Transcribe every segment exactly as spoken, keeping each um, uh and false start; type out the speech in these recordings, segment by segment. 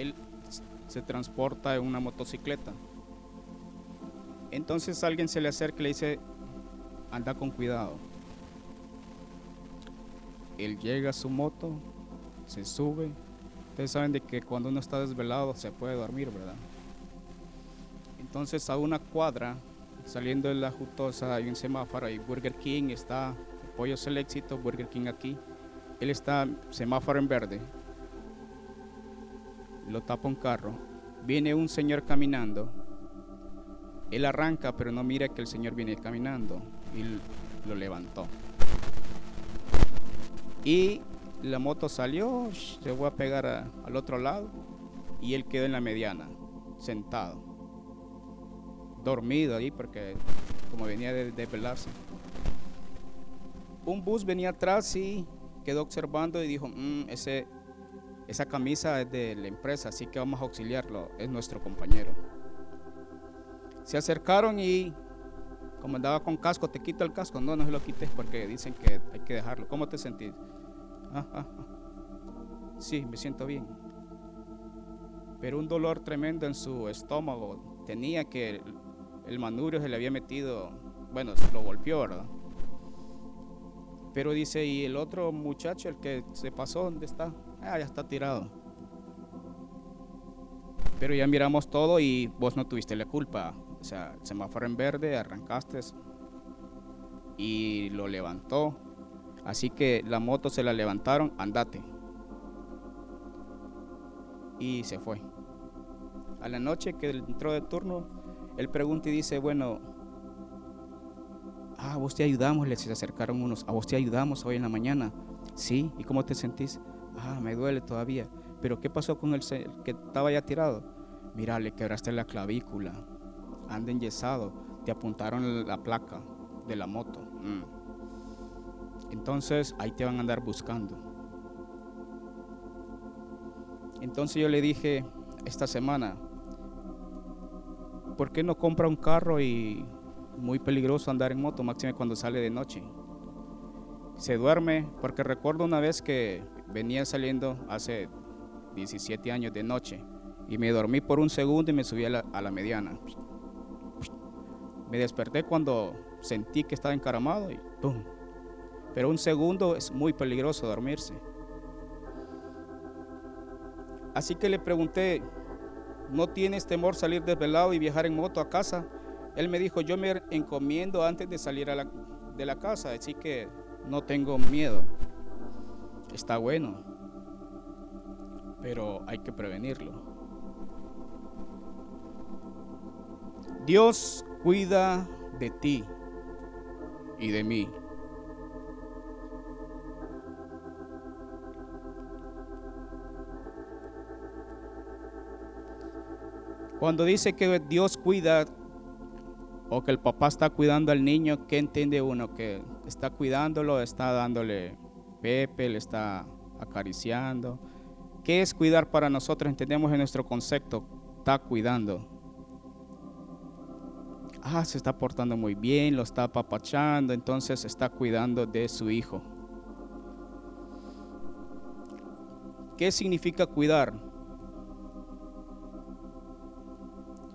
él se transporta en una motocicleta. Entonces alguien se le acerca y le dice, anda con cuidado. Él llega a su moto, se sube. Ustedes saben de que cuando uno está desvelado se puede dormir, ¿verdad? Entonces a una cuadra, saliendo de la Jutosa, hay un semáforo y Burger King está, Pollos el Éxito, Burger King aquí. Él está semáforo en verde. Lo tapa un carro. Viene un señor caminando. Él arranca, pero no mira que el señor viene caminando y lo levantó. Y la moto salió, se fue a pegar a, al otro lado y él quedó en la mediana, sentado, dormido ahí porque como venía de desvelarse. Un bus venía atrás y quedó observando y dijo, mmm, ese, esa camisa es de la empresa, así que vamos a auxiliarlo, es nuestro compañero. Se acercaron y como andaba con casco, te quito el casco. No, no se lo quites porque dicen que hay que dejarlo. ¿Cómo te sentís? Ah, ah, ah. Sí, me siento bien. Pero un dolor tremendo en su estómago. Tenía que el, el manubrio se le había metido, bueno, se lo golpeó, ¿verdad? Pero dice, ¿y el otro muchacho, el que se pasó, dónde está? Ah, ya está tirado. Pero ya miramos todo y vos no tuviste la culpa. O sea, el semáforo en verde, arrancaste y lo levantó. Así que la moto se la levantaron, andate. Y se fue. A la noche que entró de turno, él pregunta y dice, bueno, ah, a vos te ayudamos, les acercaron unos, a vos te ayudamos hoy en la mañana. Sí, ¿y cómo te sentís? Ah, me duele todavía. Pero ¿qué pasó con el que estaba ya tirado? Mira, le quebraste la clavícula. Anda enyesado, te apuntaron la placa de la moto. Mm. Entonces, ahí te van a andar buscando. Entonces yo le dije esta semana, ¿por qué no compra un carro? Y muy peligroso andar en moto, máxime cuando sale de noche. Se duerme, porque recuerdo una vez que venía saliendo hace diecisiete años de noche y me dormí por un segundo y me subí a la, a la mediana. Me desperté cuando sentí que estaba encaramado y ¡pum! Pero un segundo es muy peligroso dormirse. Así que le pregunté, ¿no tienes temor salir desvelado y viajar en moto a casa? Él me dijo, yo me encomiendo antes de salir a la, de la casa, así que no tengo miedo. Está bueno, pero hay que prevenirlo. Dios cuida de ti y de mí. Cuando dice que Dios cuida o que el papá está cuidando al niño, ¿qué entiende uno? Que está cuidándolo, está dándole pepe, le está acariciando. ¿Qué es cuidar para nosotros? Entendemos en nuestro concepto, está cuidando. Ah, se está portando muy bien, lo está apapachando, entonces está cuidando de su hijo. ¿Qué significa cuidar?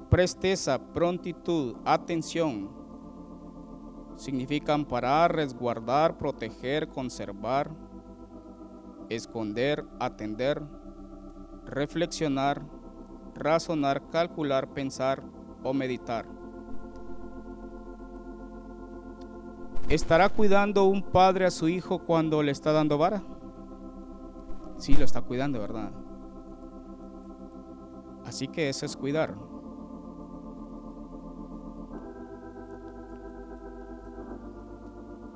Presteza, prontitud, atención. Significa amparar, resguardar, proteger, conservar, esconder, atender, reflexionar, razonar, calcular, pensar o meditar. ¿Estará cuidando un padre a su hijo cuando le está dando vara? Sí, lo está cuidando, ¿verdad? Así que eso es cuidar.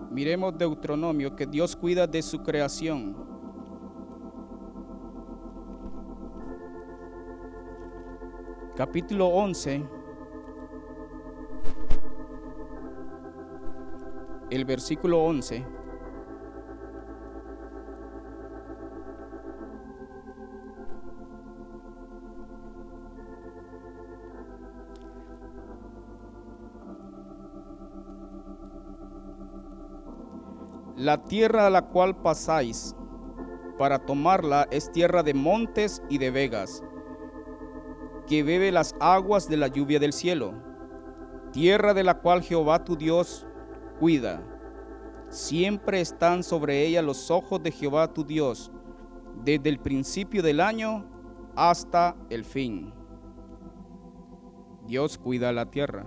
Miremos Deuteronomio, que Dios cuida de su creación. Capítulo once. El versículo once La tierra a la cual pasáis para tomarla es tierra de montes y de vegas que bebe las aguas de la lluvia del cielo, tierra de la cual Jehová tu Dios cuida. Siempre están sobre ella los ojos de Jehová tu Dios, desde el principio del año hasta el fin. Dios cuida la tierra,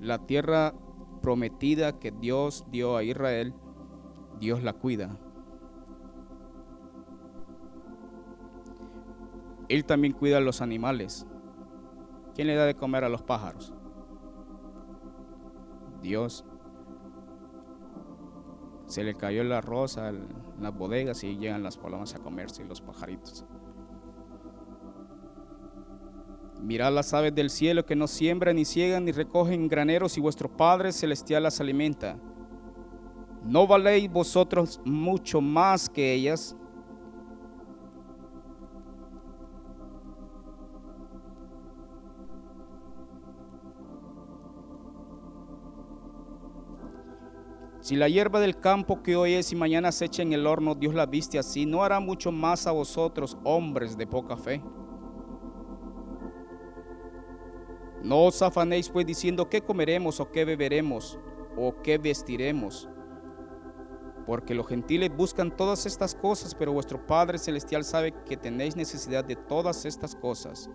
la tierra prometida que Dios dio a Israel. Dios la cuida. Él también cuida a los animales. ¿Quién le da de comer a los pájaros? Dios. Se le cayó el arroz a las bodegas y llegan las palomas a comerse y los pajaritos. Mirad las aves del cielo que no siembran, ni ciegan, ni recogen graneros, y vuestro Padre Celestial las alimenta. ¿No valéis vosotros mucho más que ellas? Si la hierba del campo que hoy es y mañana se echa en el horno, Dios la viste así, ¿no hará mucho más a vosotros, hombres de poca fe? No os afanéis pues diciendo qué comeremos o qué beberemos o qué vestiremos, porque los gentiles buscan todas estas cosas, pero vuestro Padre Celestial sabe que tenéis necesidad de todas estas cosas.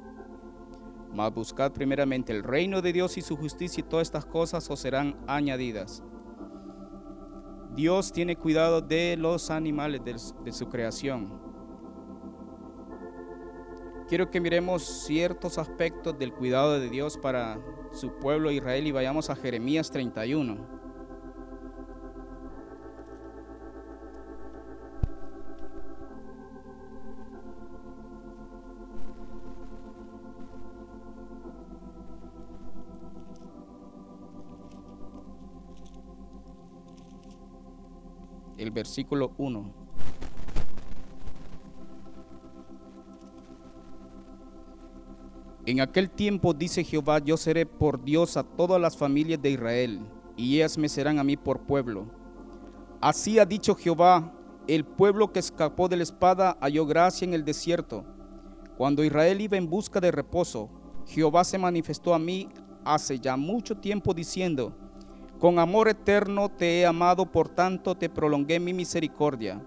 Mas buscad primeramente el reino de Dios y su justicia, y todas estas cosas os serán añadidas. Dios tiene cuidado de los animales de, de su creación. Quiero que miremos ciertos aspectos del cuidado de Dios para su pueblo Israel, y vayamos a Jeremías treinta y uno. El versículo uno. En aquel tiempo, dice Jehová, yo seré por Dios a todas las familias de Israel, y ellas me serán a mí por pueblo. Así ha dicho Jehová: el pueblo que escapó de la espada halló gracia en el desierto. Cuando Israel iba en busca de reposo, Jehová se manifestó a mí hace ya mucho tiempo diciendo: con amor eterno te he amado, por tanto te prolongué mi misericordia.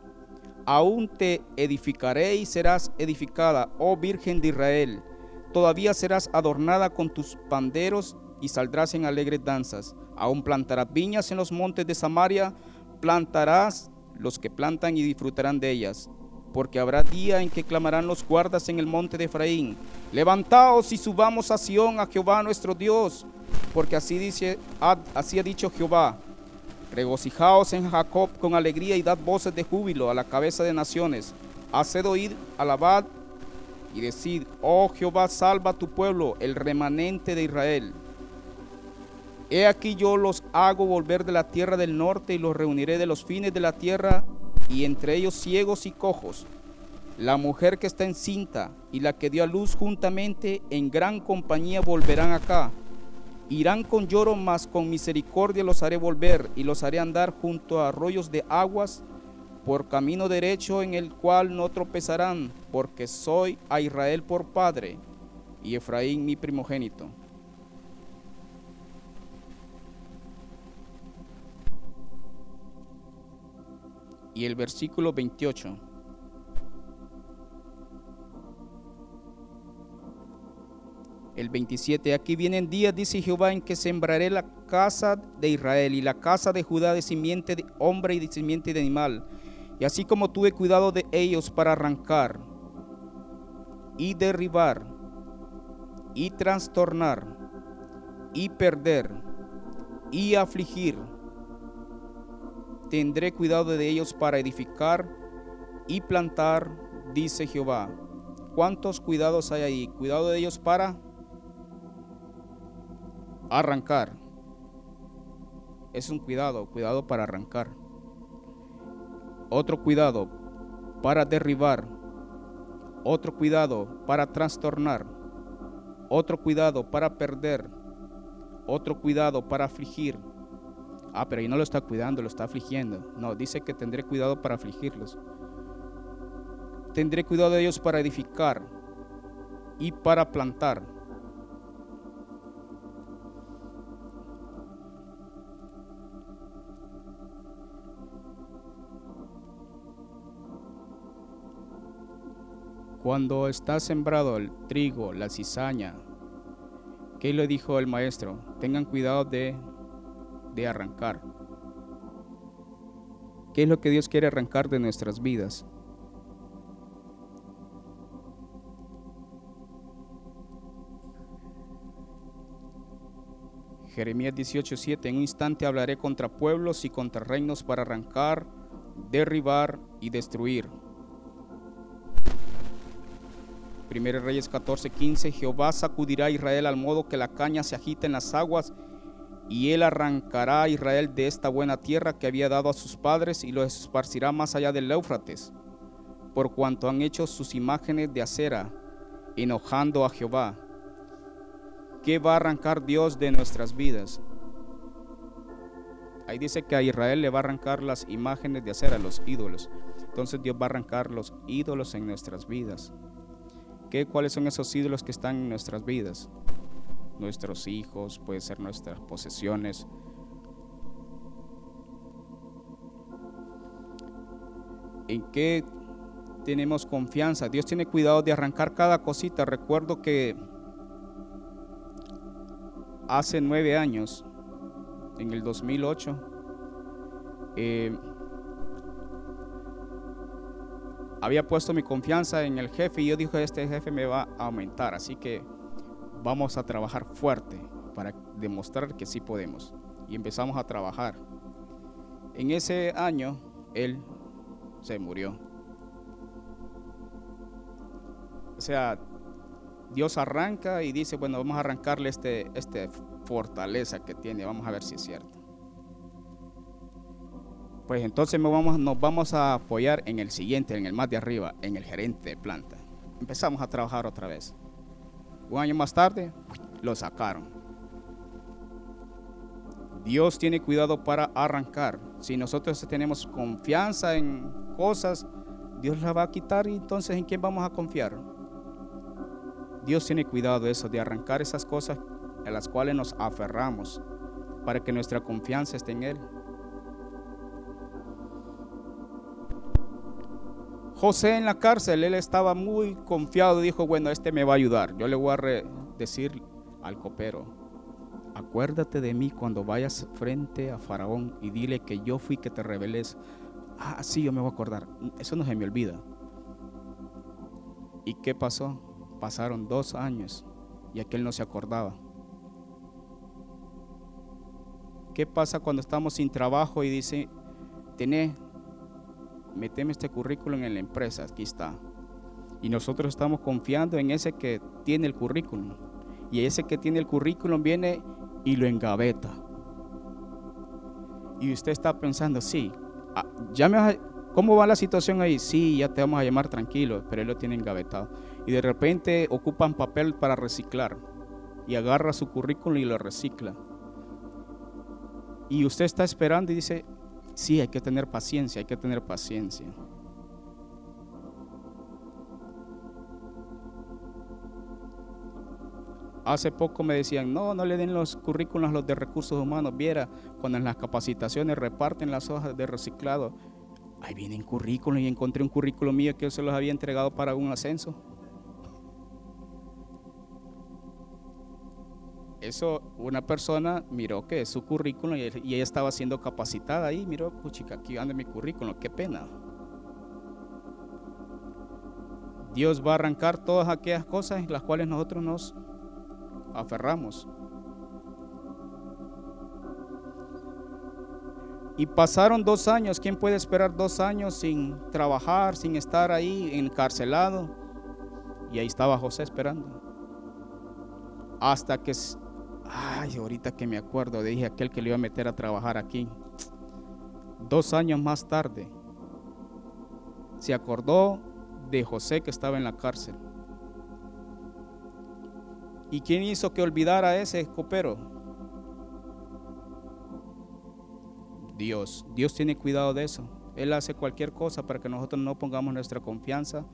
Aún te edificaré y serás edificada, oh Virgen de Israel. Todavía serás adornada con tus panderos y saldrás en alegres danzas. Aún plantarás viñas en los montes de Samaria, plantarás los que plantan y disfrutarán de ellas. Porque habrá día en que clamarán los guardas en el monte de Efraín: levantaos y subamos a Sión, a Jehová nuestro Dios. Porque así dice, así ha dicho Jehová: regocijaos en Jacob con alegría, y dad voces de júbilo a la cabeza de naciones. Haced oír, alabad y decid: oh Jehová, salva a tu pueblo, el remanente de Israel. He aquí yo los hago volver de la tierra del norte, y los reuniré de los fines de la tierra, y entre ellos ciegos y cojos, la mujer que está encinta y la que dio a luz juntamente, en gran compañía volverán acá. Irán con lloro, mas con misericordia los haré volver, y los haré andar junto a arroyos de aguas, por camino derecho en el cual no tropezarán, porque soy a Israel por padre, y Efraín mi primogénito. Y el versículo veintiocho. El veintisiete, aquí vienen días, dice Jehová, en que sembraré la casa de Israel y la casa de Judá de simiente de hombre y de simiente de animal, y así como tuve cuidado de ellos para arrancar y derribar y trastornar y perder y afligir, tendré cuidado de ellos para edificar y plantar, dice Jehová. ¿Cuántos cuidados hay ahí? Cuidado de ellos para arrancar. Es un cuidado, cuidado para arrancar. Otro cuidado para derribar. Otro cuidado para trastornar. Otro cuidado para perder. Otro cuidado para afligir. Ah, pero ahí no lo está cuidando, lo está afligiendo. No, dice que tendré cuidado para afligirlos. Tendré cuidado de ellos para edificar y para plantar. Cuando está sembrado el trigo, la cizaña, ¿qué le dijo el maestro? Tengan cuidado de, de arrancar. ¿Qué es lo que Dios quiere arrancar de nuestras vidas? Jeremías dieciocho siete. En un instante hablaré contra pueblos y contra reinos para arrancar, derribar y destruir. Primera Reyes catorce quince. Jehová sacudirá a Israel al modo que la caña se agita en las aguas, y él arrancará a Israel de esta buena tierra que había dado a sus padres, y los esparcirá más allá del Éufrates, por cuanto han hecho sus imágenes de acera, enojando a Jehová. ¿Qué va a arrancar Dios de nuestras vidas? Ahí dice que a Israel le va a arrancar las imágenes de acera, los ídolos. Entonces Dios va a arrancar los ídolos en nuestras vidas. ¿Qué, ¿Cuáles son esos ídolos que están en nuestras vidas? Nuestros hijos, puede ser nuestras posesiones. ¿En qué tenemos confianza? Dios tiene cuidado de arrancar cada cosita. Recuerdo que hace nueve años, en el dos mil ocho, eh, había puesto mi confianza en el jefe y yo dije, este jefe me va a aumentar, así que vamos a trabajar fuerte para demostrar que sí podemos. Y empezamos a trabajar. En ese año, él se murió. O sea, Dios arranca y dice, bueno, vamos a arrancarle este, este fortaleza que tiene, vamos a ver si es cierto. Pues entonces nos vamos, nos vamos a apoyar en el siguiente, en el más de arriba, en el gerente de planta. Empezamos a trabajar otra vez. Un año más tarde, lo sacaron. Dios tiene cuidado para arrancar. Si nosotros tenemos confianza en cosas, Dios la va a quitar, y entonces ¿en quién vamos a confiar? Dios tiene cuidado eso, de arrancar esas cosas a las cuales nos aferramos, para que nuestra confianza esté en Él. José en la cárcel, él estaba muy confiado, dijo, bueno, este me va a ayudar, yo le voy a re- decir al copero, acuérdate de mí cuando vayas frente a Faraón y dile que yo fui que te rebelé. Ah, sí, yo me voy a acordar, eso no se me olvida. ¿Y qué pasó? Pasaron dos años y aquel no se acordaba. ¿Qué pasa cuando estamos sin trabajo y dice, tené, meteme este currículum en la empresa, aquí está? Y nosotros estamos confiando en ese que tiene el currículum, y ese que tiene el currículum viene y lo engaveta, y usted está pensando, sí, ya me vas a, ¿cómo va la situación ahí? Sí, ya te vamos a llamar, tranquilo, pero él lo tiene engavetado, y de repente ocupan papel para reciclar, y agarra su currículum y lo recicla, y usted está esperando y dice, sí, hay que tener paciencia, hay que tener paciencia. Hace poco me decían, no, no le den los currículos a los de recursos humanos. Viera, cuando en las capacitaciones reparten las hojas de reciclado, ahí vienen currículos, y encontré un currículum mío que yo se los había entregado para un ascenso. Eso, una persona miró que es su currículum y, y ella estaba siendo capacitada ahí, miró, puchica, aquí anda mi currículum, qué pena. Dios va a arrancar todas aquellas cosas en las cuales nosotros nos aferramos. Y pasaron dos años, ¿quién puede esperar dos años sin trabajar, sin estar ahí encarcelado? Y ahí estaba José esperando. Hasta que... Ay, ahorita que me acuerdo, dije aquel que le iba a meter a trabajar aquí. Dos años más tarde, se acordó de José que estaba en la cárcel. ¿Y quién hizo que olvidara a ese copero? Dios. Dios tiene cuidado de eso. Él hace cualquier cosa para que nosotros no pongamos nuestra confianza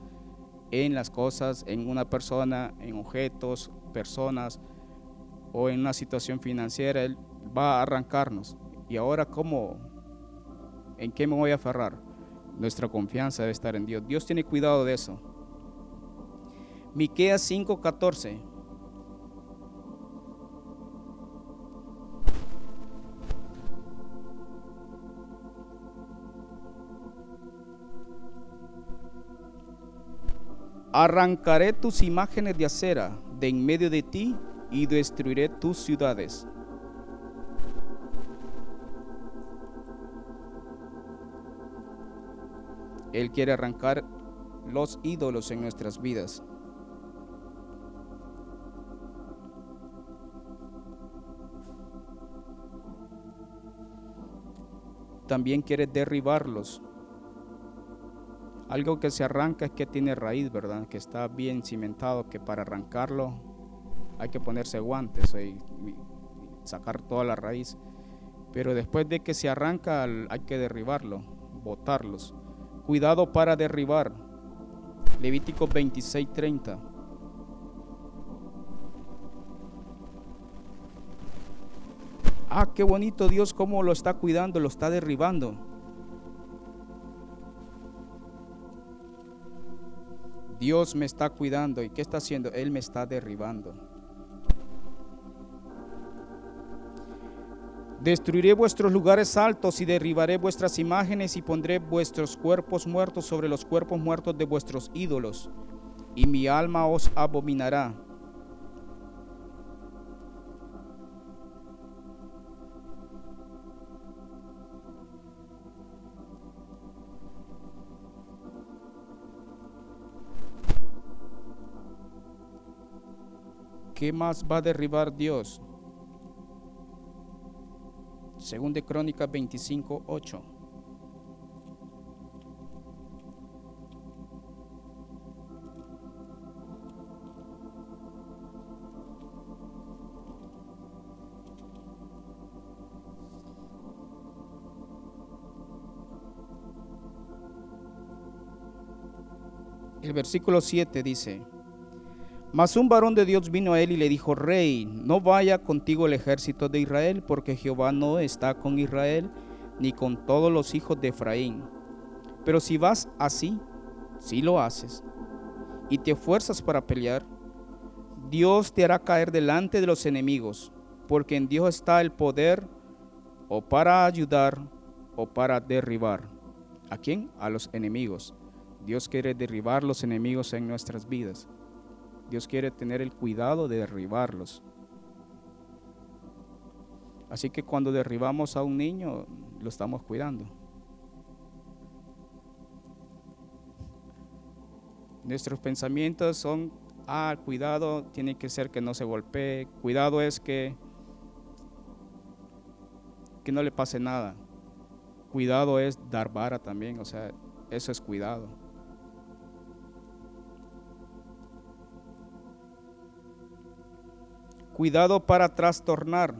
en las cosas, en una persona, en objetos, personas o en una situación financiera. Él va a arrancarnos. ¿Y ahora cómo? ¿En qué me voy a aferrar? Nuestra confianza debe estar en Dios. Dios tiene cuidado de eso. Miqueas cinco catorce. Arrancaré tus imágenes de acera de en medio de ti y destruiré tus ciudades. Él quiere arrancar los ídolos en nuestras vidas. También quiere derribarlos. Algo que se arranca es que tiene raíz, ¿verdad? Que está bien cimentado, que para arrancarlo hay que ponerse guantes y sacar toda la raíz. Pero después de que se arranca hay que derribarlo, botarlos. Cuidado para derribar. Levítico veintiséis treinta. Ah, qué bonito Dios cómo lo está cuidando, lo está derribando. Dios me está cuidando. ¿Y qué está haciendo? Él me está derribando. Destruiré vuestros lugares altos y derribaré vuestras imágenes y pondré vuestros cuerpos muertos sobre los cuerpos muertos de vuestros ídolos, y mi alma os abominará. ¿Qué más va a derribar Dios? Según de Crónicas veinticinco ocho. El versículo siete dice: Mas un varón de Dios vino a él y le dijo: Rey, no vaya contigo el ejército de Israel, porque Jehová no está con Israel, ni con todos los hijos de Efraín. Pero si vas así, si lo haces, y te esfuerzas para pelear, Dios te hará caer delante de los enemigos, porque en Dios está el poder, o para ayudar, o para derribar. ¿A quién? A los enemigos. Dios quiere derribar los enemigos en nuestras vidas. Dios quiere tener el cuidado de derribarlos. Así que cuando derribamos a un niño, lo estamos cuidando. Nuestros pensamientos son, ah, cuidado, tiene que ser que no se golpee. Cuidado es que, que no le pase nada. Cuidado es dar vara también, o sea, eso es cuidado. Cuidado para trastornar.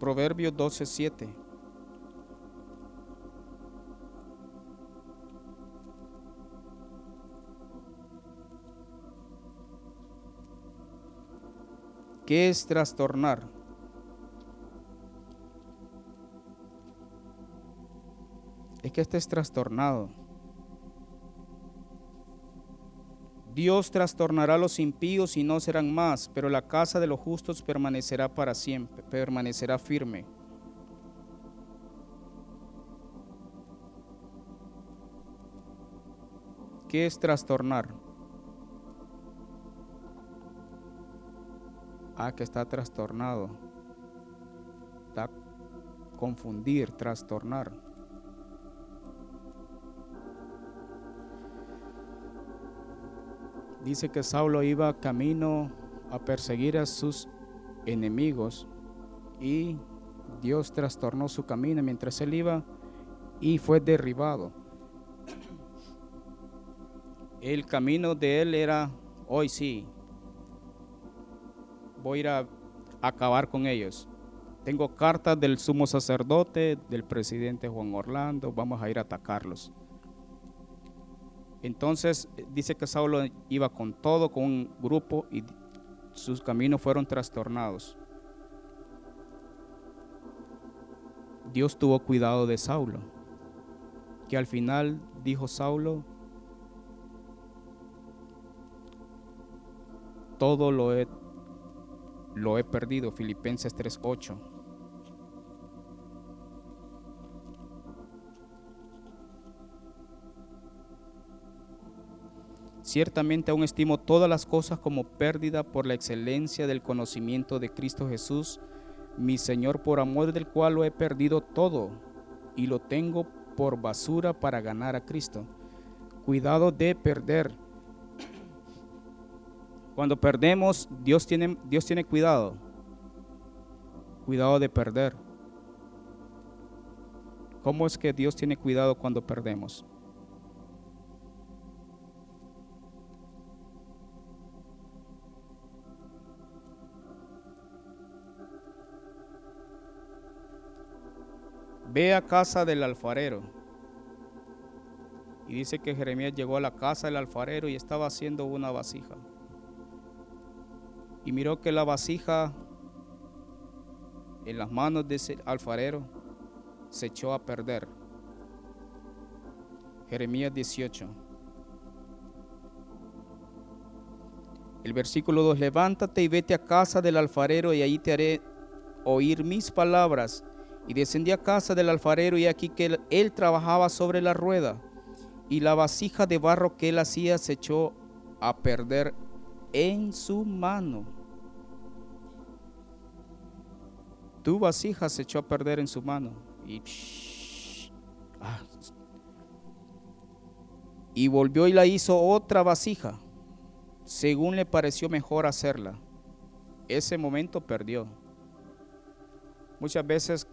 Proverbios doce siete. ¿Qué es trastornar? Es que estés trastornado. Dios trastornará a los impíos y no serán más, pero la casa de los justos permanecerá para siempre, permanecerá firme. ¿Qué es trastornar? Ah, que está trastornado. Está confundir, trastornar. Dice que Saulo iba camino a perseguir a sus enemigos y Dios trastornó su camino mientras él iba y fue derribado. El camino de él era hoy sí, voy a ir a acabar con ellos. Tengo cartas del sumo sacerdote, del presidente Juan Orlando, vamos a ir a atacarlos. Entonces dice que Saulo iba con todo, con un grupo, y sus caminos fueron trastornados. Dios tuvo cuidado de Saulo, que al final dijo Saulo, todo lo he, lo he perdido, Filipenses tres ocho. Ciertamente aún estimo todas las cosas como pérdida por la excelencia del conocimiento de Cristo Jesús, mi Señor, por amor del cual lo he perdido todo y lo tengo por basura para ganar a Cristo. Cuidado de perder. Cuando perdemos, Dios tiene, Dios tiene cuidado. Cuidado de perder. ¿Cómo es que Dios tiene cuidado cuando perdemos? Ve a casa del alfarero. Y dice que Jeremías llegó a la casa del alfarero y estaba haciendo una vasija. Y miró que la vasija en las manos de ese alfarero se echó a perder. Jeremías dieciocho. El versículo dos. Levántate y vete a casa del alfarero y allí te haré oír mis palabras. Y descendí a casa del alfarero, y aquí que él, él trabajaba sobre la rueda, y la vasija de barro que él hacía se echó a perder en su mano. Tu vasija se echó a perder en su mano. Y, shh, ah, y volvió y la hizo otra vasija, según le pareció mejor hacerla. Ese momento perdió. Muchas veces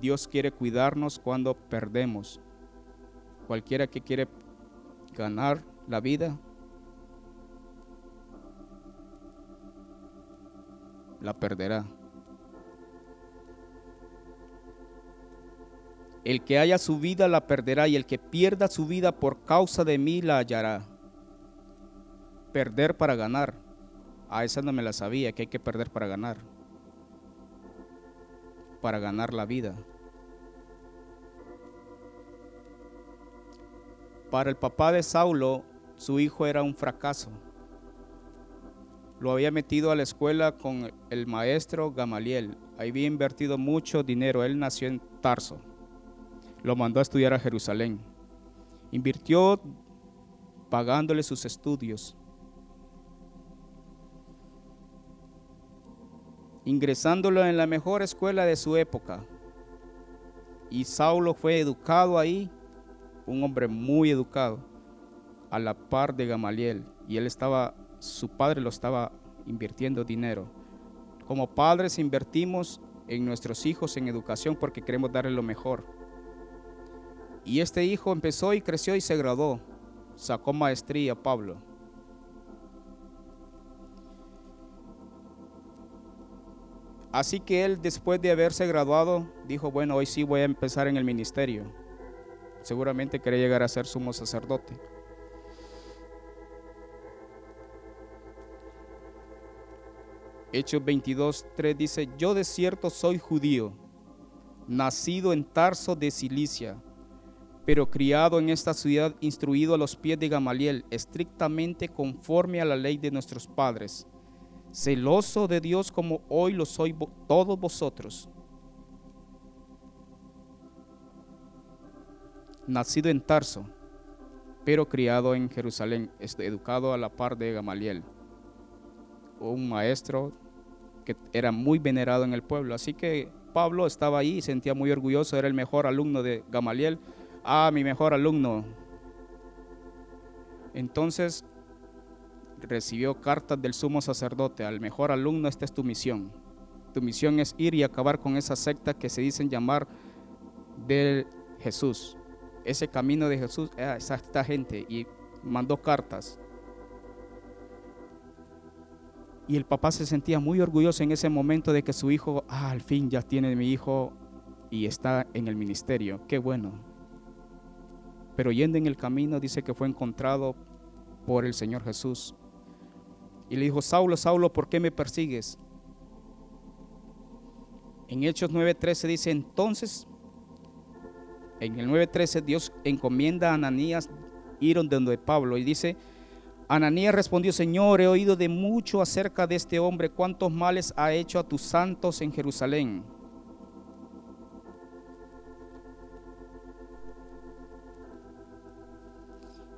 Dios quiere cuidarnos cuando perdemos. Cualquiera que quiere ganar la vida, la perderá. El que haya su vida la perderá, y el que pierda su vida por causa de mí la hallará. Perder para ganar. A esa no me la sabía, que hay que perder para ganar. Para ganar la vida. Para el papá de Saulo, su hijo era un fracaso. Lo había metido a la escuela con el maestro Gamaliel. Ahí había invertido mucho dinero. Él nació en Tarso. Lo mandó a estudiar a Jerusalén. Invirtió pagándole sus estudios. Ingresándolo en la mejor escuela de su época. Y Saulo fue educado ahí, un hombre muy educado, a la par de Gamaliel. Y él estaba, su padre lo estaba invirtiendo dinero. Como padres invertimos en nuestros hijos, en educación, porque queremos darle lo mejor. Y este hijo empezó y creció y se graduó. Sacó maestría, Pablo. Así que él, después de haberse graduado, dijo, bueno, hoy sí voy a empezar en el ministerio. Seguramente quería llegar a ser sumo sacerdote. Hechos veintidós tres dice, yo de cierto soy judío, nacido en Tarso de Cilicia, pero criado en esta ciudad, instruido a los pies de Gamaliel, estrictamente conforme a la ley de nuestros padres. Celoso de Dios como hoy lo sois vo- todos vosotros. Nacido en Tarso, pero criado en Jerusalén, educado a la par de Gamaliel, un maestro que era muy venerado en el pueblo. Así que Pablo estaba ahí y sentía muy orgulloso, era el mejor alumno de Gamaliel. Ah, mi mejor alumno. Entonces recibió cartas del sumo sacerdote, al mejor alumno, esta es tu misión. Tu misión es ir y acabar con esa secta que se dicen llamar de Jesús. Ese camino de Jesús, esa, esta gente, y mandó cartas. Y el papá se sentía muy orgulloso en ese momento de que su hijo, ah, al fin ya tiene mi hijo y está en el ministerio, qué bueno. Pero yendo en el camino dice que fue encontrado por el Señor Jesús. Y le dijo, Saulo, Saulo, ¿por qué me persigues? En Hechos nueve trece dice, entonces, en el nueve trece Dios encomienda a Ananías ir donde Pablo y dice, Ananías respondió, Señor, he oído de mucho acerca de este hombre, cuántos males ha hecho a tus santos en Jerusalén.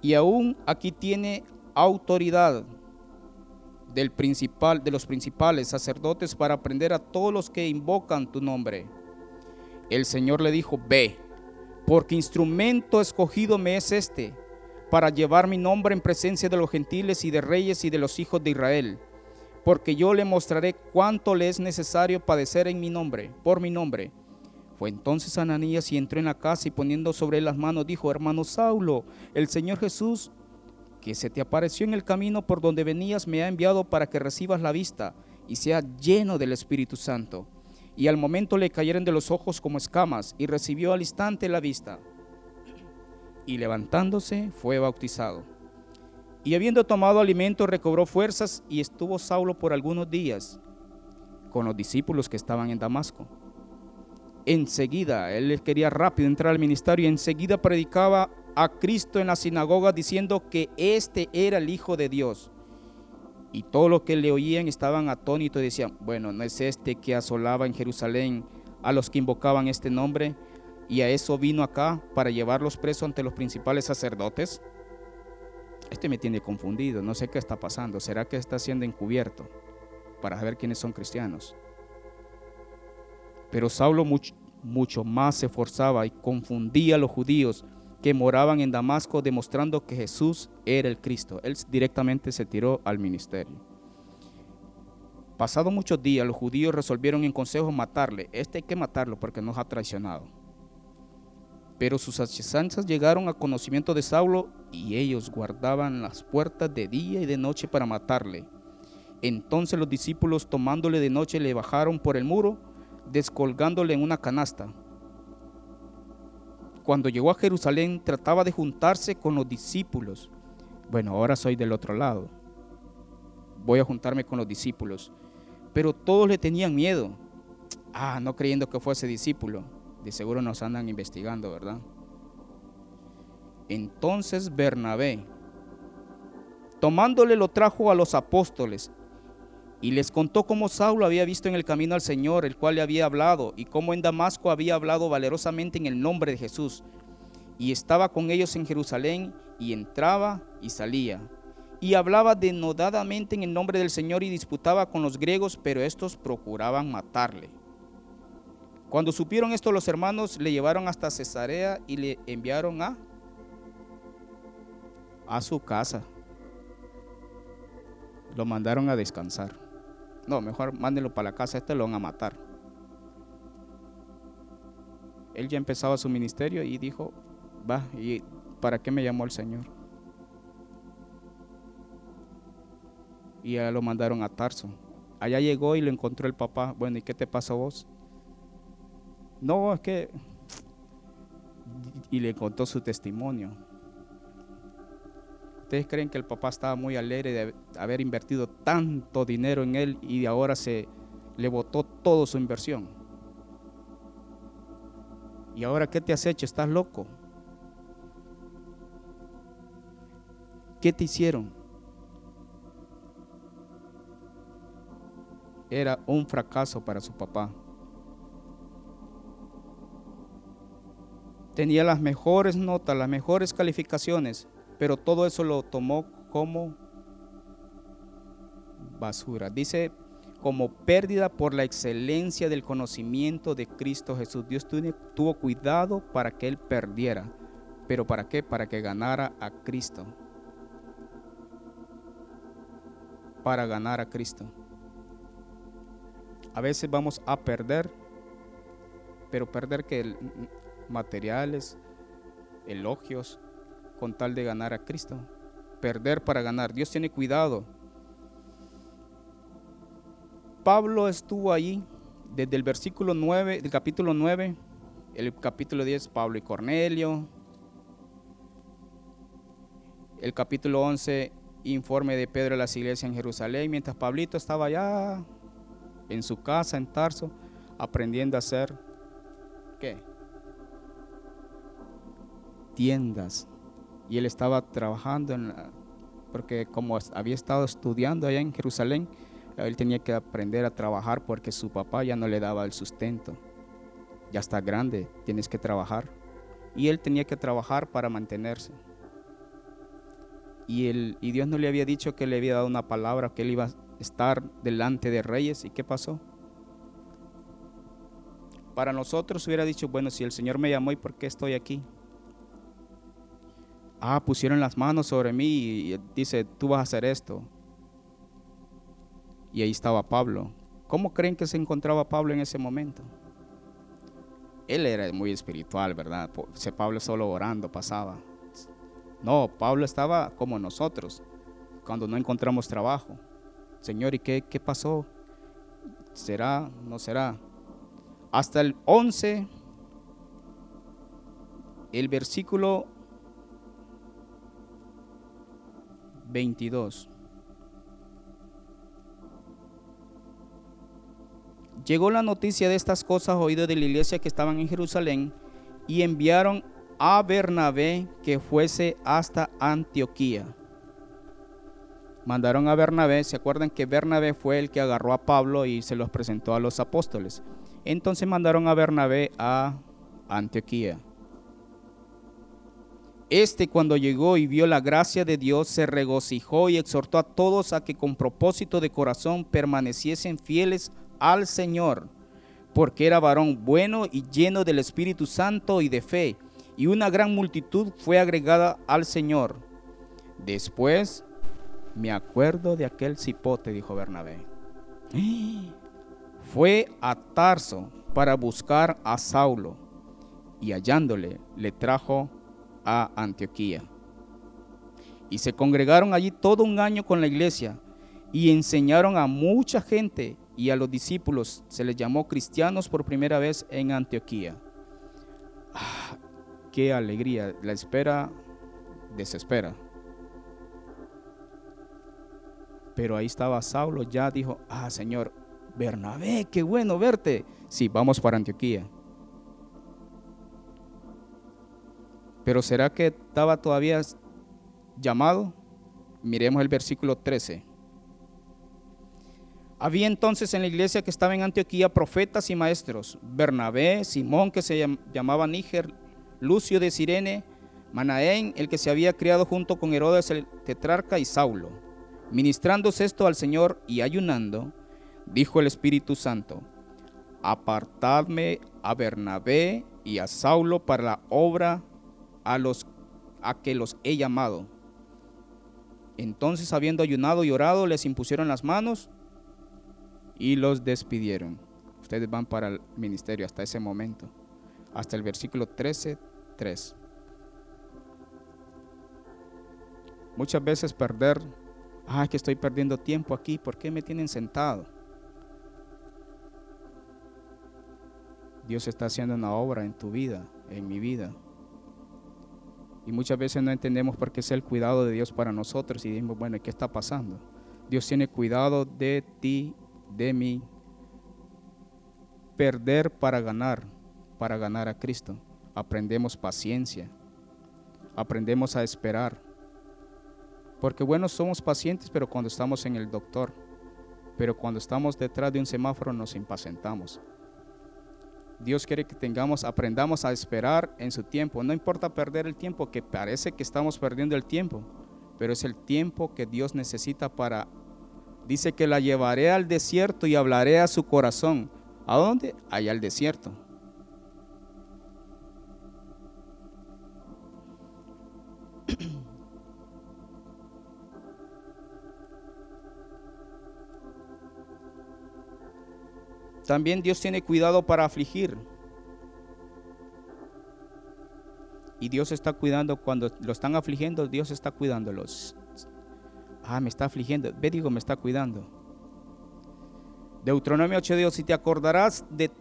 Y aún aquí tiene autoridad del principal, de los principales sacerdotes para prender a todos los que invocan tu nombre. El Señor le dijo, ve, porque instrumento escogido me es este, para llevar mi nombre en presencia de los gentiles y de reyes y de los hijos de Israel, porque yo le mostraré cuánto le es necesario padecer en mi nombre, por mi nombre. Fue entonces Ananías y entró en la casa y poniendo sobre él las manos dijo, hermano Saulo, el Señor Jesús, que se te apareció en el camino por donde venías, me ha enviado para que recibas la vista y seas lleno del Espíritu Santo. Y al momento le cayeron de los ojos como escamas y recibió al instante la vista. Y levantándose fue bautizado. Y habiendo tomado alimento recobró fuerzas y estuvo Saulo por algunos días con los discípulos que estaban en Damasco. Enseguida, él quería rápido entrar al ministerio y enseguida predicaba a Cristo en la sinagoga diciendo que este era el Hijo de Dios. Y todos los que le oían estaban atónitos y decían, bueno, ¿no es este que asolaba en Jerusalén a los que invocaban este nombre? Y a eso vino acá para llevarlos presos ante los principales sacerdotes. Este me tiene confundido, no sé qué está pasando. ¿Será que está siendo encubierto para saber quiénes son cristianos? Pero Saulo much, mucho más se esforzaba y confundía a los judíos que moraban en Damasco, demostrando que Jesús era el Cristo. Él directamente se tiró al ministerio. Pasados muchos días, los judíos resolvieron en consejo matarle. Este hay que matarlo porque nos ha traicionado. Pero sus asesanzas llegaron a conocimiento de Saulo y ellos guardaban las puertas de día y de noche para matarle. Entonces los discípulos tomándole de noche le bajaron por el muro, descolgándole en una canasta. Cuando llegó a Jerusalén trataba de juntarse con los discípulos. Bueno, ahora soy del otro lado. Voy a juntarme con los discípulos. Pero todos le tenían miedo. Ah, no creyendo que fuese discípulo. De seguro nos andan investigando, ¿verdad? Entonces Bernabé, tomándole, lo trajo a los apóstoles y les contó cómo Saulo había visto en el camino al Señor, el cual le había hablado, y cómo en Damasco había hablado valerosamente en el nombre de Jesús, y estaba con ellos en Jerusalén, y entraba y salía, y hablaba denodadamente en el nombre del Señor y disputaba con los griegos, pero estos procuraban matarle. Cuando supieron esto, los hermanos le llevaron hasta Cesarea y le enviaron a, a su casa. Lo mandaron a descansar. No, mejor mándenlo para la casa, este lo van a matar. Él ya empezaba su ministerio y dijo, va, ¿y para qué me llamó el Señor? Y ya lo mandaron a Tarso. Allá llegó y lo encontró el papá. Bueno, ¿y qué te pasó vos? No, es que... Y le contó su testimonio. ¿Ustedes creen que el papá estaba muy alegre de haber invertido tanto dinero en él y ahora se le botó toda su inversión? ¿Y ahora qué te has hecho? ¿Estás loco? ¿Qué te hicieron? Era un fracaso para su papá. Tenía las mejores notas, las mejores calificaciones, pero todo eso lo tomó como basura. Dice, como pérdida por la excelencia del conocimiento de Cristo Jesús. Dios tuvo cuidado para que él perdiera. ¿Pero para qué? Para que ganara a Cristo. Para ganar a Cristo. A veces vamos a perder, pero perder que... el materiales, elogios, con tal de ganar a Cristo. Perder para ganar. Dios tiene cuidado. Pablo estuvo allí desde el versículo nueve, del capítulo nueve, el capítulo diez, Pablo y Cornelio, el capítulo once, informe de Pedro a las iglesias en Jerusalén, mientras Pablito estaba allá en su casa en Tarso, aprendiendo a hacer, ¿qué? Tiendas. Y él estaba trabajando en la, porque como había estado estudiando allá en Jerusalén, él tenía que aprender a trabajar porque su papá ya no le daba el sustento. Ya está grande, tienes que trabajar. Y él tenía que trabajar para mantenerse. Y, él, y Dios no le había dicho que le había dado una palabra, que él iba a estar delante de reyes. ¿Y qué pasó? Para nosotros hubiera dicho, bueno, si el Señor me llamó, ¿y por qué estoy aquí? Ah, pusieron las manos sobre mí y dice, tú vas a hacer esto. Y ahí estaba Pablo. ¿Cómo creen que se encontraba Pablo en ese momento? Él era muy espiritual, ¿verdad? Ese Pablo solo orando pasaba. No, Pablo estaba como nosotros, cuando no encontramos trabajo. Señor, ¿y qué, qué pasó? ¿Será? ¿No será? Hasta el once, el versículo veintidós. Llegó la noticia de estas cosas oídas de la iglesia que estaban en Jerusalén, y enviaron a Bernabé que fuese hasta Antioquía. Mandaron a Bernabé, ¿se acuerdan que Bernabé fue el que agarró a Pablo y se los presentó a los apóstoles? Entonces mandaron a Bernabé a Antioquía. Este, cuando llegó y vio la gracia de Dios, se regocijó y exhortó a todos a que con propósito de corazón permaneciesen fieles al Señor, porque era varón bueno y lleno del Espíritu Santo y de fe, y una gran multitud fue agregada al Señor. Después, me acuerdo de aquel cipote, dijo Bernabé. Fue a Tarso para buscar a Saulo, y hallándole, le trajo a Antioquía. Y se congregaron allí todo un año con la iglesia, y enseñaron a mucha gente, y a los discípulos se les llamó cristianos por primera vez en Antioquía. Ah, ¡qué alegría! La espera desespera. Pero ahí estaba Saulo, ya dijo, ah, Señor, Bernabé, qué bueno verte. Sí, vamos para Antioquía. Pero ¿será que estaba todavía llamado? Miremos el versículo trece. Había entonces en la iglesia que estaba en Antioquía profetas y maestros: Bernabé, Simón, que se llamaba Níger, Lucio de Cirene, Manaén, el que se había criado junto con Herodes el tetrarca, y Saulo. Ministrándose esto al Señor y ayunando, dijo el Espíritu Santo: Apartadme a Bernabé y a Saulo para la obra a, los, a que los he llamado. Entonces, habiendo ayunado y orado, les impusieron las manos y los despidieron. Ustedes van para el ministerio hasta ese momento, hasta el versículo trece tres. Muchas veces perder, ah, es que estoy perdiendo tiempo aquí, ¿por qué me tienen sentado? Dios está haciendo una obra en tu vida, en mi vida. Y muchas veces no entendemos por qué es el cuidado de Dios para nosotros y decimos, bueno, ¿qué está pasando? Dios tiene cuidado de ti, de mí. Perder para ganar, para ganar a Cristo. Aprendemos paciencia, aprendemos a esperar, porque bueno, somos pacientes, pero cuando estamos en el doctor, pero cuando estamos detrás de un semáforo nos impacientamos. Dios quiere que tengamos, aprendamos a esperar en su tiempo. No importa perder el tiempo, que parece que estamos perdiendo el tiempo, pero es el tiempo que Dios necesita para. Dice que la llevaré al desierto y hablaré a su corazón. ¿A dónde? Allá al desierto. También Dios tiene cuidado para afligir. Y Dios está cuidando cuando lo están afligiendo, Dios está cuidándolos. Ah, me está afligiendo. Ve, digo, me está cuidando. Deuteronomio ocho dos, y te acordarás de,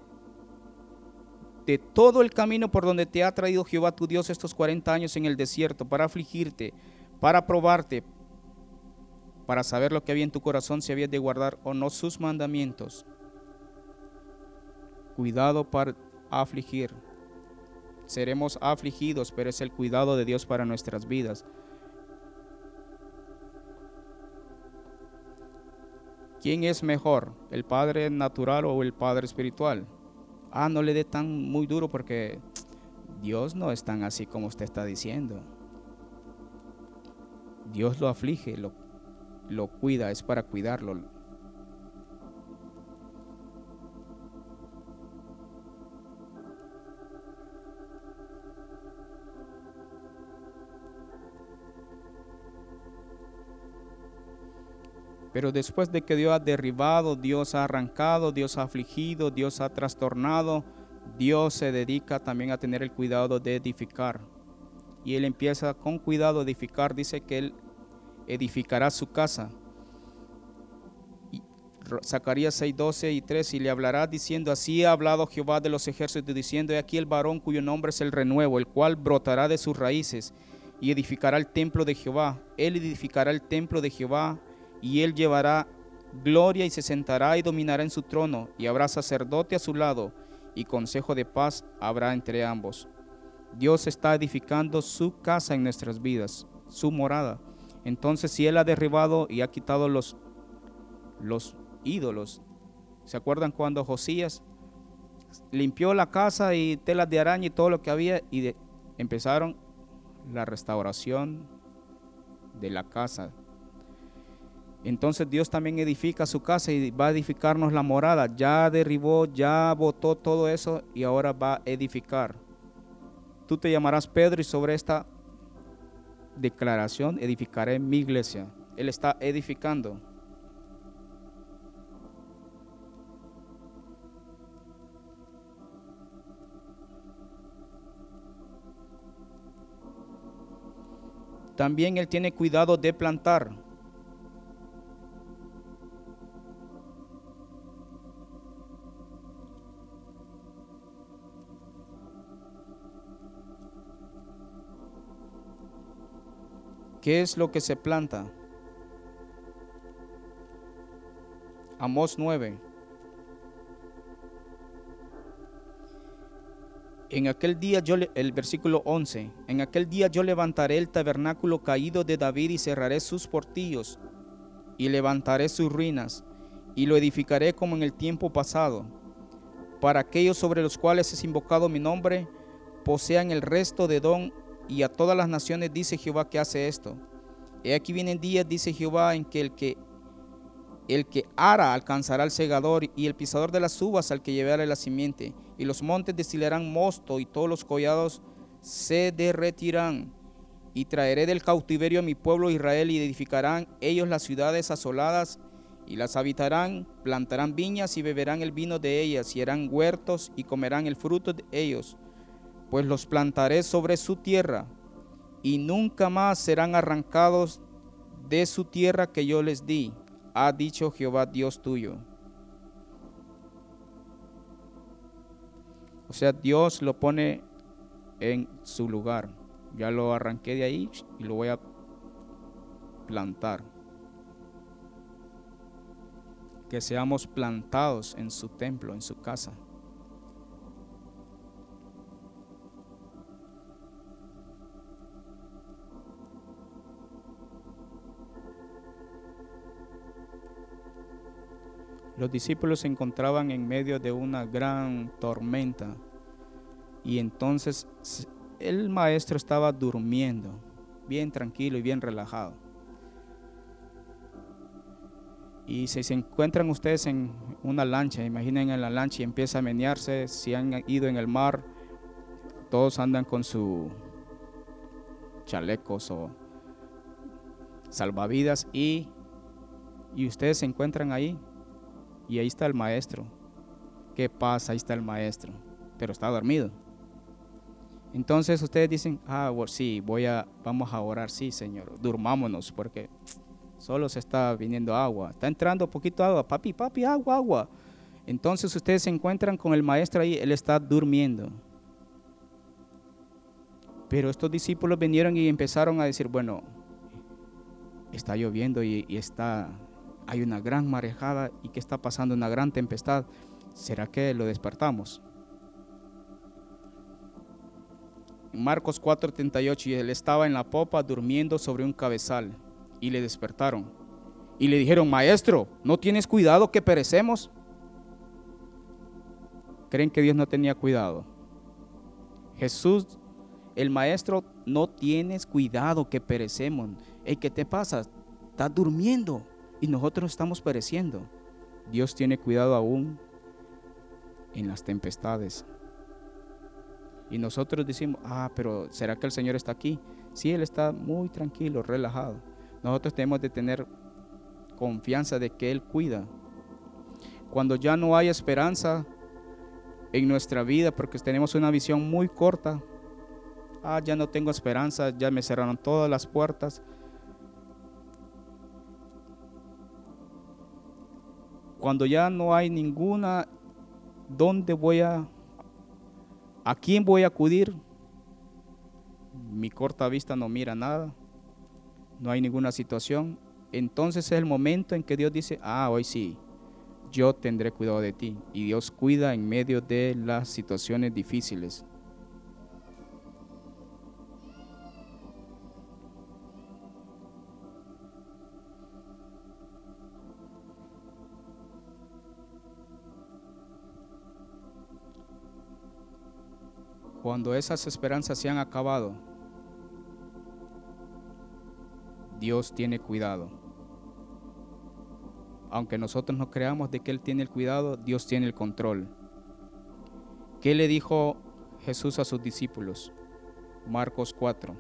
de todo el camino por donde te ha traído Jehová tu Dios estos cuarenta años en el desierto, para afligirte, para probarte, para saber lo que había en tu corazón, si habías de guardar o no sus mandamientos. Cuidado para afligir. Seremos afligidos, pero es el cuidado de Dios para nuestras vidas. ¿Quién es mejor, el padre natural o el padre espiritual? Ah, no le dé tan muy duro porque Dios no es tan así como usted está diciendo. Dios lo aflige, lo, lo cuida, es para cuidarlo. Pero después de que Dios ha derribado, Dios ha arrancado, Dios ha afligido, Dios ha trastornado, Dios se dedica también a tener el cuidado de edificar. Y Él empieza con cuidado a edificar, dice que Él edificará su casa. Y Zacarías seis, doce y trece, y le hablará diciendo, así ha hablado Jehová de los ejércitos, diciendo, he aquí el varón cuyo nombre es el renuevo, el cual brotará de sus raíces, y edificará el templo de Jehová. Él edificará el templo de Jehová, y él llevará gloria y se sentará y dominará en su trono, y habrá sacerdote a su lado, y consejo de paz habrá entre ambos. Dios está edificando su casa en nuestras vidas, su morada. Entonces, si Él ha derribado y ha quitado los, los ídolos, ¿se acuerdan cuando Josías limpió la casa y telas de araña y todo lo que había? Y de, empezaron la restauración de la casa. Entonces Dios también edifica su casa y va a edificarnos la morada. Ya derribó, ya botó todo eso y ahora va a edificar. Tú te llamarás Pedro, y sobre esta declaración edificaré mi iglesia. Él está edificando. También Él tiene cuidado de plantar. ¿Qué es lo que se planta? Amós nueve. En aquel día yo, le, el versículo once, en aquel día yo levantaré el tabernáculo caído de David y cerraré sus portillos y levantaré sus ruinas y lo edificaré como en el tiempo pasado, para aquellos sobre los cuales es invocado mi nombre posean el resto de Edom y a todas las naciones, dice Jehová, que hace esto. He aquí vienen días, dice Jehová, en que el que el que ara alcanzará al segador, y el pisador de las uvas al que llevará la simiente, y los montes destilarán mosto, y todos los collados se derretirán, y traeré del cautiverio a mi pueblo Israel, y edificarán ellos las ciudades asoladas, y las habitarán, plantarán viñas, y beberán el vino de ellas, y harán huertos, y comerán el fruto de ellos, pues los plantaré sobre su tierra, y nunca más serán arrancados de su tierra que yo les di, ha dicho Jehová Dios tuyo. O sea, Dios lo pone en su lugar. Ya lo arranqué de ahí y lo voy a plantar. Que seamos plantados en su templo, en su casa. Los discípulos se encontraban en medio de una gran tormenta, y entonces el maestro estaba durmiendo, bien tranquilo y bien relajado. Y si se encuentran ustedes en una lancha, imaginen en la lancha y empieza a menearse, si han ido en el mar, todos andan con sus chalecos o salvavidas, y, y ustedes se encuentran ahí. Y ahí está el maestro. ¿Qué pasa? Ahí está el maestro, pero está dormido. Entonces ustedes dicen, ah, well, sí, voy a, vamos a orar, sí, Señor, durmámonos, porque solo se está viniendo agua, está entrando poquito agua, papi, papi, agua, agua. Entonces ustedes se encuentran con el maestro ahí, él está durmiendo. Pero estos discípulos vinieron y empezaron a decir, bueno, está lloviendo y, y está, hay una gran marejada y que está pasando una gran tempestad, ¿será que lo despertamos? Marcos cuatro treinta y ocho, y él estaba en la popa durmiendo sobre un cabezal, y le despertaron, y le dijeron, maestro, ¿no tienes cuidado que perecemos? ¿Creen que Dios no tenía cuidado? Jesús, el maestro, no tienes cuidado que perecemos. Hey, ¿qué te pasa? Estás durmiendo y nosotros estamos pereciendo. Dios tiene cuidado aún en las tempestades. Y nosotros decimos, ah, pero ¿será que el Señor está aquí? Sí, Él está muy tranquilo, relajado. Nosotros tenemos de tener confianza de que Él cuida. Cuando ya no hay esperanza en nuestra vida, porque tenemos una visión muy corta, ah, ya no tengo esperanza, ya me cerraron todas las puertas. Cuando ya no hay ninguna, ¿dónde voy a, a quién voy a acudir? Mi corta vista no mira nada, no hay ninguna situación. Entonces es el momento en que Dios dice, ah, hoy sí, yo tendré cuidado de ti. Y Dios cuida en medio de las situaciones difíciles. Cuando esas esperanzas se han acabado, Dios tiene cuidado. Aunque nosotros no creamos de que Él tiene el cuidado, Dios tiene el control. ¿Qué le dijo Jesús a sus discípulos? Marcos cuatro.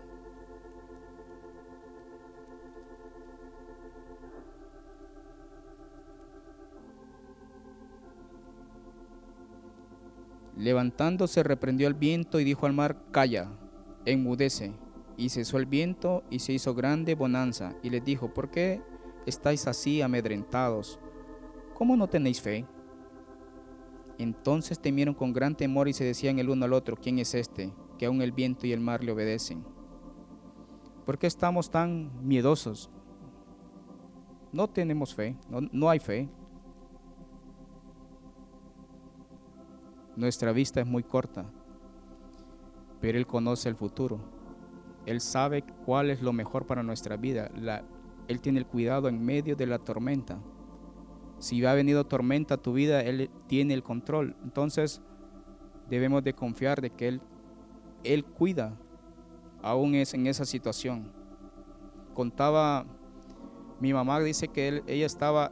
Levantándose reprendió el viento y dijo al mar, calla, enmudece. Y cesó el viento y se hizo grande bonanza. Y les dijo, ¿por qué estáis así amedrentados? ¿Cómo no tenéis fe? Entonces temieron con gran temor y se decían el uno al otro, ¿quién es este, que aun el viento y el mar le obedecen? ¿Por qué estamos tan miedosos? No tenemos fe, no, no hay fe. Nuestra vista es muy corta, pero Él conoce el futuro. Él sabe cuál es lo mejor para nuestra vida. La, Él tiene el cuidado en medio de la tormenta. Si ha venido tormenta a tu vida, Él tiene el control. Entonces, debemos de confiar de que Él, Él cuida, aún es en esa situación. Contaba, mi mamá dice que él, ella estaba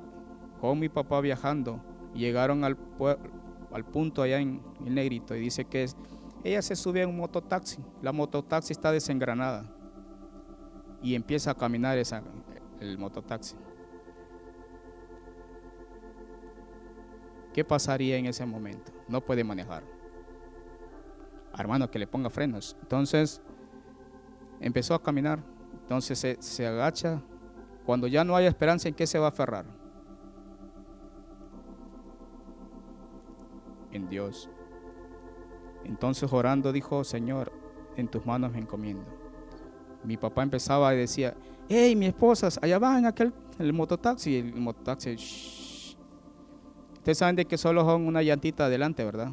con mi papá viajando, y llegaron al pueblo, al punto allá en el Negrito, y dice que es, ella se sube a un mototaxi, la mototaxi está desengranada y empieza a caminar esa, el mototaxi. ¿Qué pasaría en ese momento? No puede manejar. Hermano, que le ponga frenos. Entonces empezó a caminar, entonces se, se agacha. Cuando ya no hay esperanza, ¿en qué se va a aferrar? En Dios. Entonces orando dijo, Señor, en tus manos me encomiendo. Mi papá empezaba y decía, hey, mi esposa, allá va en aquel, el mototaxi, el mototaxi, shh. Ustedes saben de que solo son una llantita adelante, ¿verdad?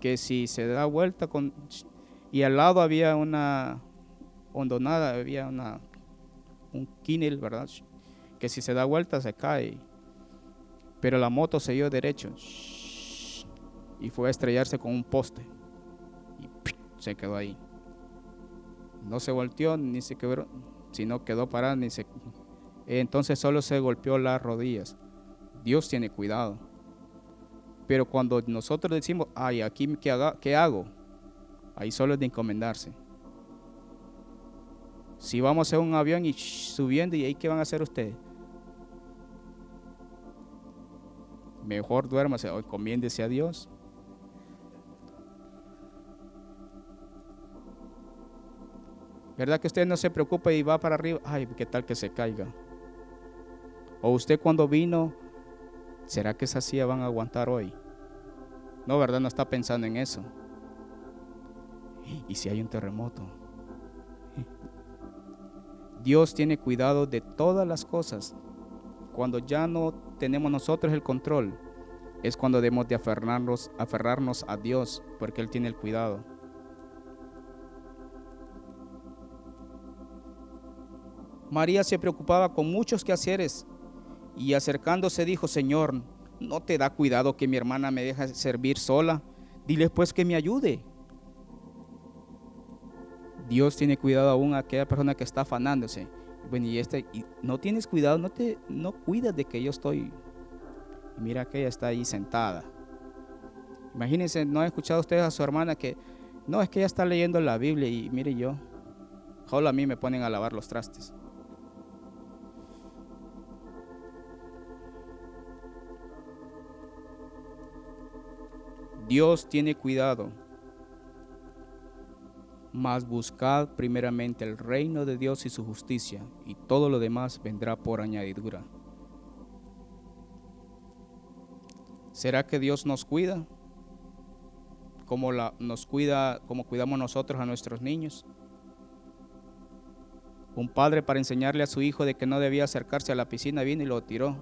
Que si se da vuelta con, shh. Y al lado había una hondonada, había una, un quinel, ¿verdad? Shh. Que si se da vuelta se cae, pero la moto se dio derecho, shh. Y fue a estrellarse con un poste y ¡pip! Se quedó ahí. No se volteó ni se quebró, sino quedó parada ni se. Entonces solo se golpeó las rodillas. Dios tiene cuidado. Pero cuando nosotros decimos, ay, aquí qué haga, qué hago, ahí solo es de encomendarse. Si vamos a un avión y shh, subiendo, y ahí qué van a hacer ustedes. Mejor duérmase o encomiéndese a Dios. ¿Verdad que usted no se preocupa y va para arriba? Ay, ¿qué tal que se caiga? o usted cuando vino, ¿será que esas sillas van a aguantar hoy? No, ¿verdad? No está pensando en eso. ¿Y si hay un terremoto? Dios tiene cuidado de todas las cosas. Cuando ya no tenemos nosotros el control, es cuando debemos de aferrarnos, aferrarnos a Dios, porque Él tiene el cuidado. María se preocupaba con muchos quehaceres y acercándose dijo: Señor, ¿no te da cuidado que mi hermana me deja servir sola? Dile pues que me ayude. Dios tiene cuidado aún a aquella persona que está afanándose. Bueno, y este, y no tienes cuidado, no te, no cuidas de que yo estoy. Y mira que ella está ahí sentada. Imagínense, ¿no han escuchado ustedes a su hermana que, no, es que ella está leyendo la Biblia y mire yo, solo a mí me ponen a lavar los trastes? Dios tiene cuidado. Mas buscad primeramente el reino de Dios y su justicia, y todo lo demás vendrá por añadidura. ¿Será que Dios nos cuida como la, nos cuida, como cuidamos nosotros a nuestros niños? Un padre, para enseñarle a su hijo de que no debía acercarse a la piscina, vino y lo tiró.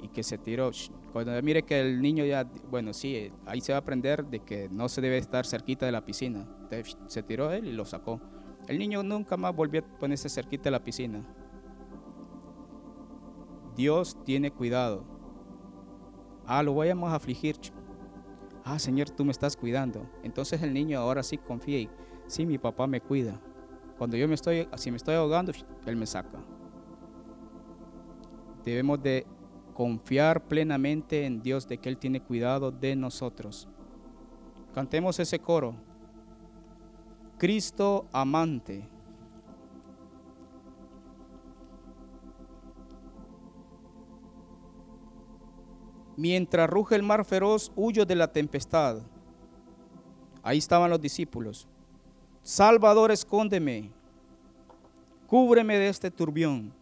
Y que se tiró. Cuando mire que el niño ya, bueno, sí, ahí se va a aprender de que no se debe estar cerquita de la piscina. Entonces, se tiró él y lo sacó. El niño nunca más volvió a ponerse cerquita de la piscina. Dios tiene cuidado. Ah, lo voy a más afligir. Ah, Señor, tú me estás cuidando. Entonces el niño ahora sí confía y sí, mi papá me cuida. Cuando yo me estoy, si me estoy ahogando, Él me saca. Debemos de confiar plenamente en Dios de que Él tiene cuidado de nosotros. Cantemos ese coro. Cristo amante. Mientras ruge el mar feroz, huyo de la tempestad. Ahí estaban los discípulos. Salvador, escóndeme. Cúbreme de este turbión.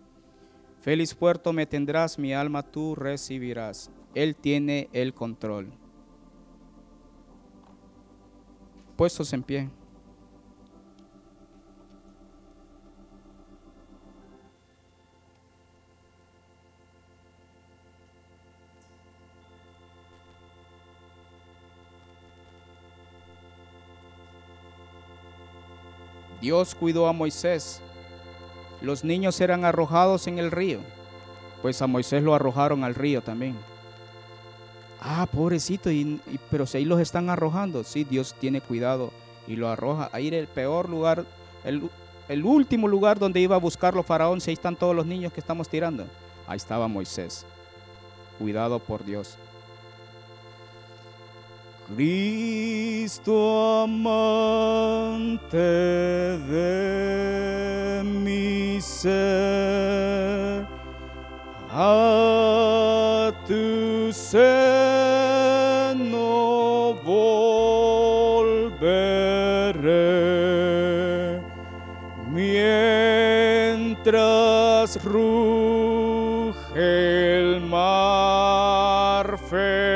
Feliz puerto me tendrás, mi alma tú recibirás. Él tiene el control. Puestos en pie. Dios cuidó a Moisés. Los niños eran arrojados en el río, pues a Moisés lo arrojaron al río también. Ah, pobrecito, y, y, pero si ahí los están arrojando, sí, Dios tiene cuidado y lo arroja. Ahí era el peor lugar, el, el último lugar donde iba a buscarlo Faraón, si ahí están todos los niños que estamos tirando. Ahí estaba Moisés, cuidado por Dios. Cristo amante de mi ser, a tu seno volveré, mientras ruge el mar feroz.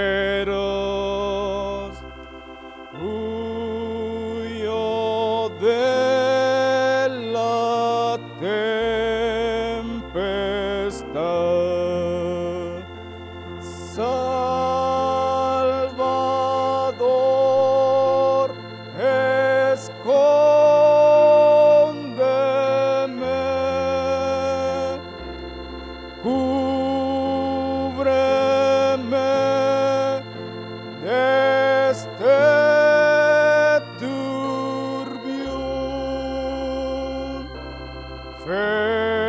Hey!